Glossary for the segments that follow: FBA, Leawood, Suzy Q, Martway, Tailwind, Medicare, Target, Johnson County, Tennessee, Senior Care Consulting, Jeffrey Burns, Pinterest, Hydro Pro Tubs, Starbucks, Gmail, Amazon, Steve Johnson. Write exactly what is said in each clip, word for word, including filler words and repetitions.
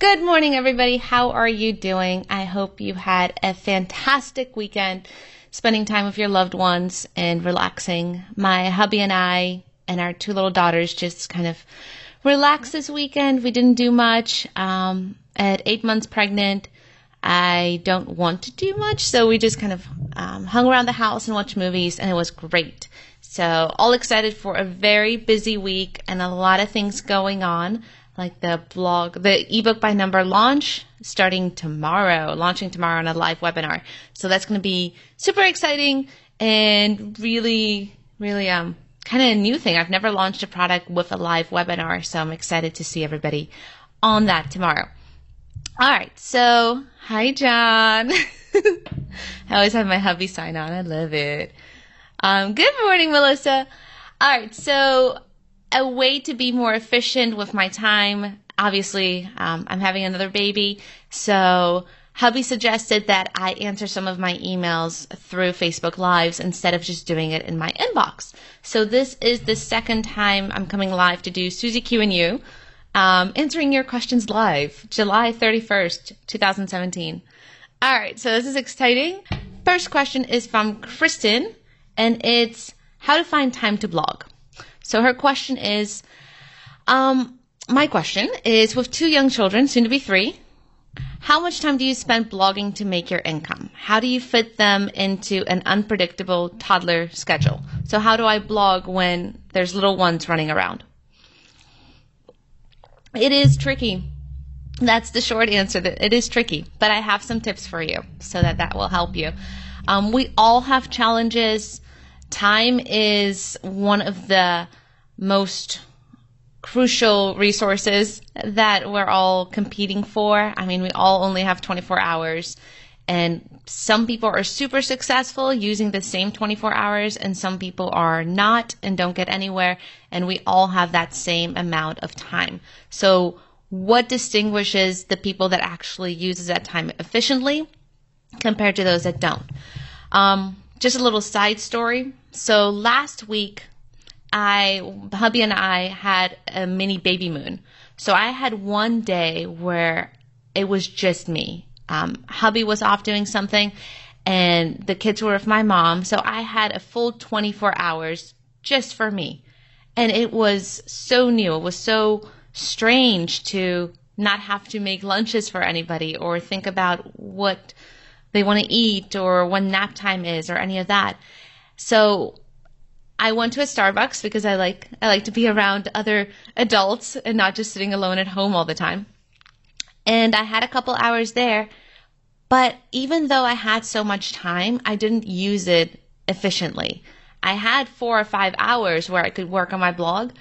Good morning, everybody. How are you doing? I hope you had a fantastic weekend spending time with your loved ones and relaxing. My hubby and I and our two little daughters just kind of relaxed this weekend. We didn't do much. Um, at eight months pregnant, I don't want to do much, so we just kind of um, hung around the house and watched movies, and it was great. So all excited for a very busy week and a lot of things going on, like the blog, the ebook by number launch starting tomorrow, launching tomorrow on a live webinar. So that's going to be super exciting and really, really um kind of a new thing. I've never launched a product with a live webinar, so I'm excited to see everybody on that tomorrow. All right, so hi, John. I always have my hubby sign on. I love it. Um, good morning, Melissa. All right, so a way to be more efficient with my time. Obviously, um, I'm having another baby, so hubby suggested that I answer some of my emails through Facebook Lives instead of just doing it in my inbox. So this is the second time I'm coming live to do Suzy Q and You, um, answering your questions live, July thirty-first, two thousand seventeen. All right, so this is exciting. First question is from Kristen, and it's how to find time to blog. So her question is, um, my question is, with two young children, soon to be three, how much time do you spend blogging to make your income? How do you fit them into an unpredictable toddler schedule? So how do I blog when there's little ones running around? It is tricky. That's the short answer. That it is tricky, but I have some tips for you so that that will help you. Um, we all have challenges. Time is one of the most crucial resources that we're all competing for. I mean, we all only have twenty-four hours, and some people are super successful using the same twenty-four hours, and some people are not and don't get anywhere, and we all have that same amount of time. So what distinguishes the people that actually uses that time efficiently compared to those that don't? Um, just a little side story. So last week, I, hubby and I had a mini baby moon. So I had one day where it was just me. Um, hubby was off doing something and the kids were with my mom. So I had a full twenty-four hours just for me. And it was so new. It was so strange to not have to make lunches for anybody or think about what they want to eat or when nap time is or any of that. So I went to a Starbucks because I like I like to be around other adults and not just sitting alone at home all the time. And I had a couple hours there, but even though I had so much time, I didn't use it efficiently. I had four or five hours where I could work on my blog,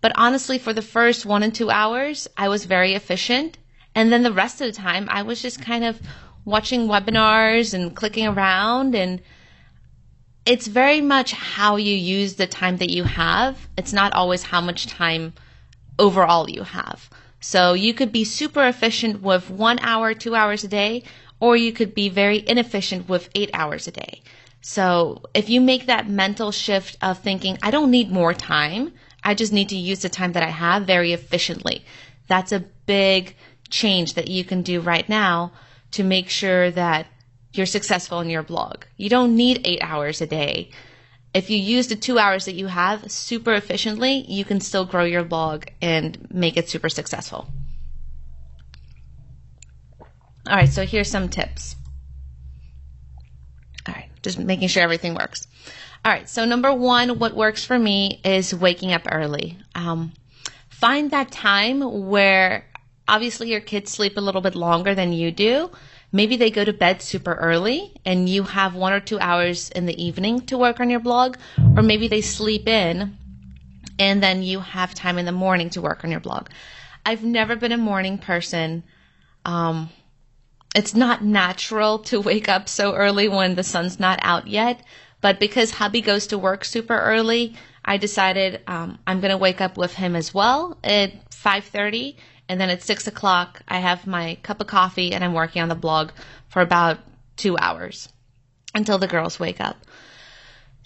but honestly, for the first one and two hours, I was very efficient. And then the rest of the time, I was just kind of watching webinars and clicking around, and it's very much how you use the time that you have. It's not always how much time overall you have. So you could be super efficient with one hour, two hours a day, or you could be very inefficient with eight hours a day. So if you make that mental shift of thinking, I don't need more time, I just need to use the time that I have very efficiently. That's a big change that you can do right now to make sure that you're successful in your blog. You don't need eight hours a day. If you use the two hours that you have super efficiently, you can still grow your blog and make it super successful. All right, so here's some tips. All right, just making sure everything works. All right, so number one, what works for me is waking up early. Um, find that time where obviously your kids sleep a little bit longer than you do. Maybe they go to bed super early and you have one or two hours in the evening to work on your blog, or maybe they sleep in and then you have time in the morning to work on your blog. I've never been a morning person. Um, it's not natural to wake up so early when the sun's not out yet, but because hubby goes to work super early, I decided um, I'm gonna wake up with him as well at five thirty. And then at six o'clock, I have my cup of coffee and I'm working on the blog for about two hours until the girls wake up.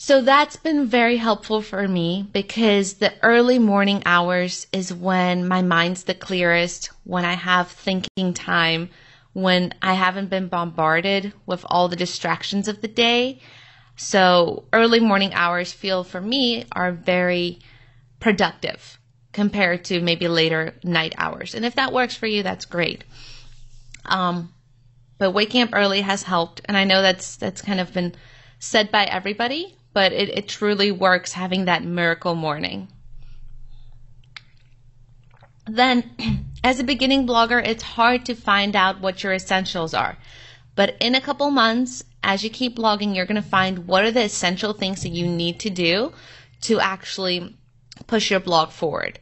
So that's been very helpful for me because the early morning hours is when my mind's the clearest, when I have thinking time, when I haven't been bombarded with all the distractions of the day. So early morning hours feel for me are very productive compared to maybe later night hours. And if that works for you, that's great. Um, but waking up early has helped. And I know that's that's kind of been said by everybody. But it, it truly works having that miracle morning. Then, as a beginning blogger, it's hard to find out what your essentials are. But in a couple months, as you keep blogging, you're going to find what are the essential things that you need to do to actually push your blog forward.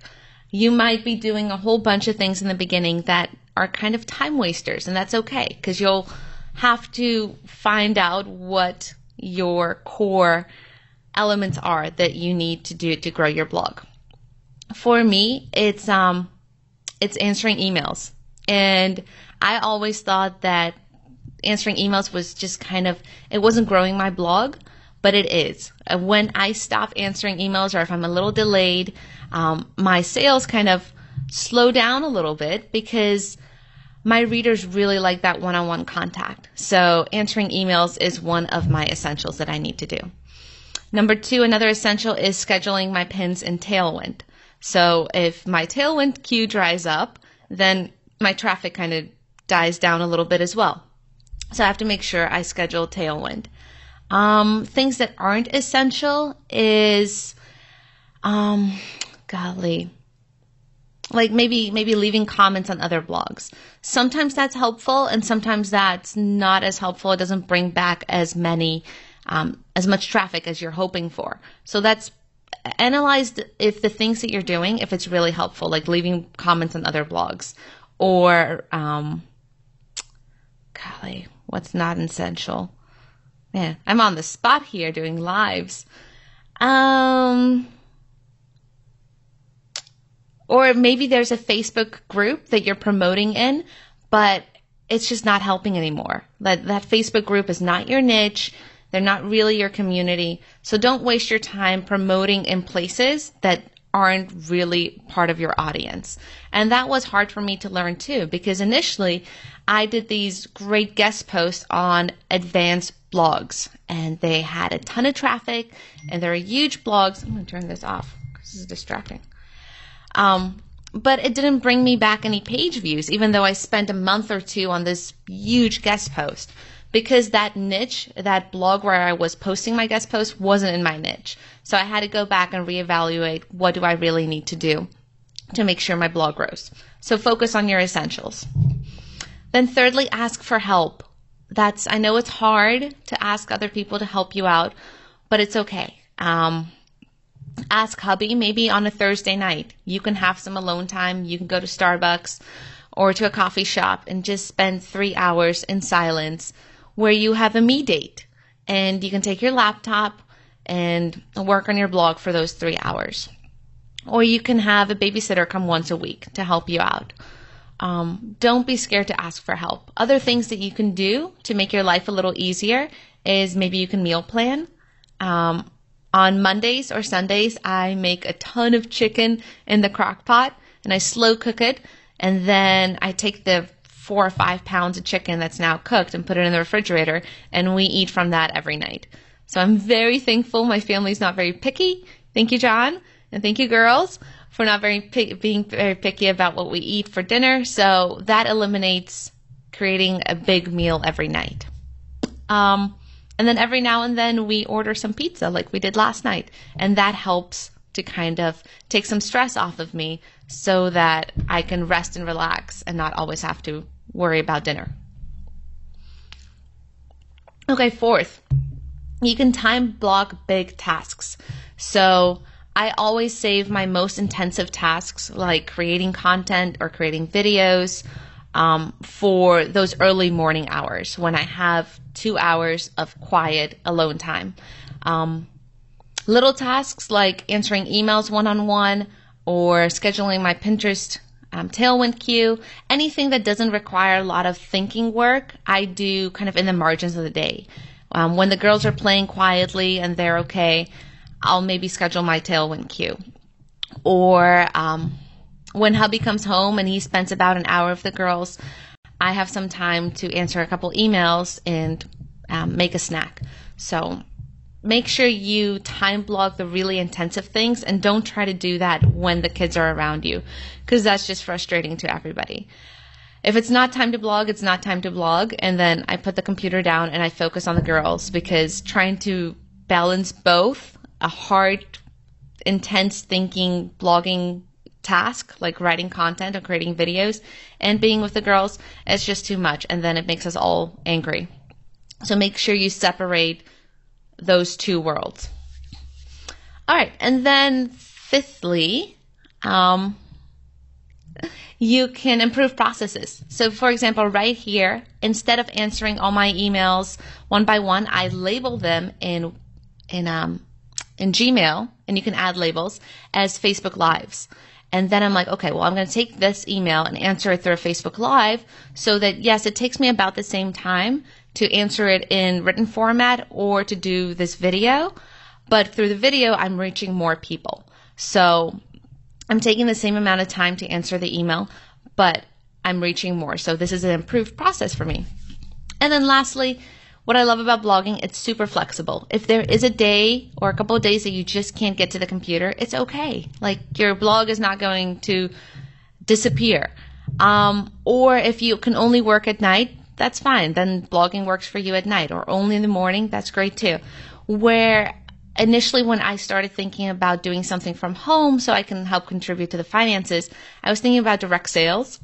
You might be doing a whole bunch of things in the beginning that are kind of time wasters, and that's okay because you'll have to find out what your core elements are that you need to do to grow your blog. For me, it's um, it's answering emails. And I always thought that answering emails was just kind of, it wasn't growing my blog, but it is. When I stop answering emails or if I'm a little delayed, um, my sales kind of slow down a little bit because my readers really like that one-on-one contact. So answering emails is one of my essentials that I need to do. Number two, another essential is scheduling my pins in Tailwind. So if my Tailwind queue dries up, then my traffic kind of dies down a little bit as well. So I have to make sure I schedule Tailwind. Um, things that aren't essential is, um, golly, like maybe maybe leaving comments on other blogs. Sometimes that's helpful and sometimes that's not as helpful. It doesn't bring back as many, um, as much traffic as you're hoping for. So that's analyzed if the things that you're doing, if it's really helpful, like leaving comments on other blogs or, um, golly, what's not essential? Man, I'm on the spot here doing lives. Um... Or maybe there's a Facebook group that you're promoting in, but it's just not helping anymore. That, that Facebook group is not your niche. They're not really your community. So don't waste your time promoting in places that aren't really part of your audience. And that was hard for me to learn too, because initially I did these great guest posts on advanced blogs and they had a ton of traffic and they're huge blogs. I'm gonna turn this off because this is distracting. Um, but it didn't bring me back any page views, even though I spent a month or two on this huge guest post, because that niche, that blog where I was posting my guest post wasn't in my niche. So I had to go back and reevaluate what do I really need to do to make sure my blog grows. So focus on your essentials. Then thirdly, ask for help. That's, I know it's hard to ask other people to help you out, but it's okay. Um, Ask hubby, maybe on a Thursday night. You can have some alone time. You can go to Starbucks or to a coffee shop and just spend three hours in silence where you have a me date. And you can take your laptop and work on your blog for those three hours. Or you can have a babysitter come once a week to help you out. Um, don't be scared to ask for help. Other things that you can do to make your life a little easier is maybe you can meal plan. Um, On Mondays or Sundays, I make a ton of chicken in the crock pot and I slow cook it. And then I take the four or five pounds of chicken that's now cooked and put it in the refrigerator. And we eat from that every night. So I'm very thankful. My family's not very picky. Thank you, John. And thank you, girls, for not very pick- being very picky about what we eat for dinner. So that eliminates creating a big meal every night. Um... And then every now and then we order some pizza like we did last night. And that helps to kind of take some stress off of me so that I can rest and relax and not always have to worry about dinner. Okay, fourth, you can time block big tasks. So I always save my most intensive tasks like creating content or creating videos Um, for those early morning hours when I have two hours of quiet alone time. Um, little tasks like answering emails one-on-one or scheduling my Pinterest um, Tailwind queue, anything that doesn't require a lot of thinking work, I do kind of in the margins of the day. Um, when the girls are playing quietly and they're okay, I'll maybe schedule my Tailwind queue. Or um, when hubby comes home and he spends about an hour with the girls, I have some time to answer a couple emails and um, make a snack. So make sure you time block the really intensive things, and don't try to do that when the kids are around you, because that's just frustrating to everybody. If it's not time to blog, it's not time to blog, and then I put the computer down and I focus on the girls, because trying to balance both a hard, intense thinking blogging task like writing content or creating videos and being with the girls, it's just too much, and then it makes us all angry. So make sure you separate those two worlds. All right, and then fifthly, um, you can improve processes. So for example, right here, instead of answering all my emails one by one, I label them in in um in Gmail, and you can add labels, as Facebook Lives. And then I'm like, okay, well, I'm going to take this email and answer it through a Facebook Live, so that, yes, it takes me about the same time to answer it in written format or to do this video, but through the video, I'm reaching more people. So I'm taking the same amount of time to answer the email, but I'm reaching more. So this is an improved process for me. And then lastly, what I love about blogging, it's super flexible. If there is a day or a couple of days that you just can't get to the computer, it's okay. Like, your blog is not going to disappear. Um, or if you can only work at night, that's fine. Then blogging works for you at night, or only in the morning. That's great too. Where initially, when I started thinking about doing something from home so I can help contribute to the finances, I was thinking about direct sales.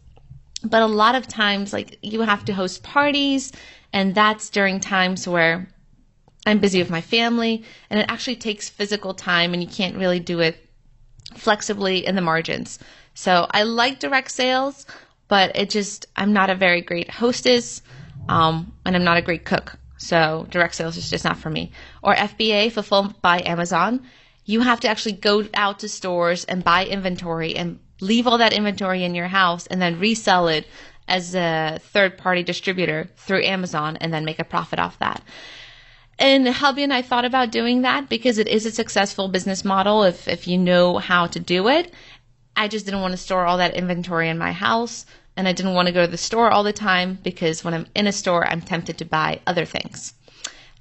But a lot of times, like, you have to host parties, and that's during times where I'm busy with my family, and it actually takes physical time, and you can't really do it flexibly in the margins. So I like direct sales, but it just, I'm not a very great hostess, um, and I'm not a great cook. So direct sales is just not for me. Or F B A, Fulfilled by Amazon. You have to actually go out to stores and buy inventory and leave all that inventory in your house and then resell it as a third-party distributor through Amazon and then make a profit off that. And hubby and I thought about doing that, because it is a successful business model if, if you know how to do it. I just didn't want to store all that inventory in my house, and I didn't want to go to the store all the time, because when I'm in a store, I'm tempted to buy other things.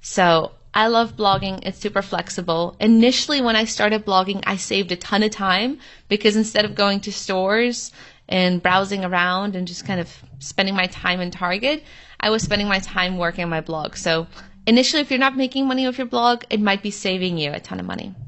So I love blogging. It's super flexible. Initially, when I started blogging, I saved a ton of time, because instead of going to stores and browsing around and just kind of spending my time in Target, I was spending my time working on my blog. So initially, if you're not making money with your blog, it might be saving you a ton of money.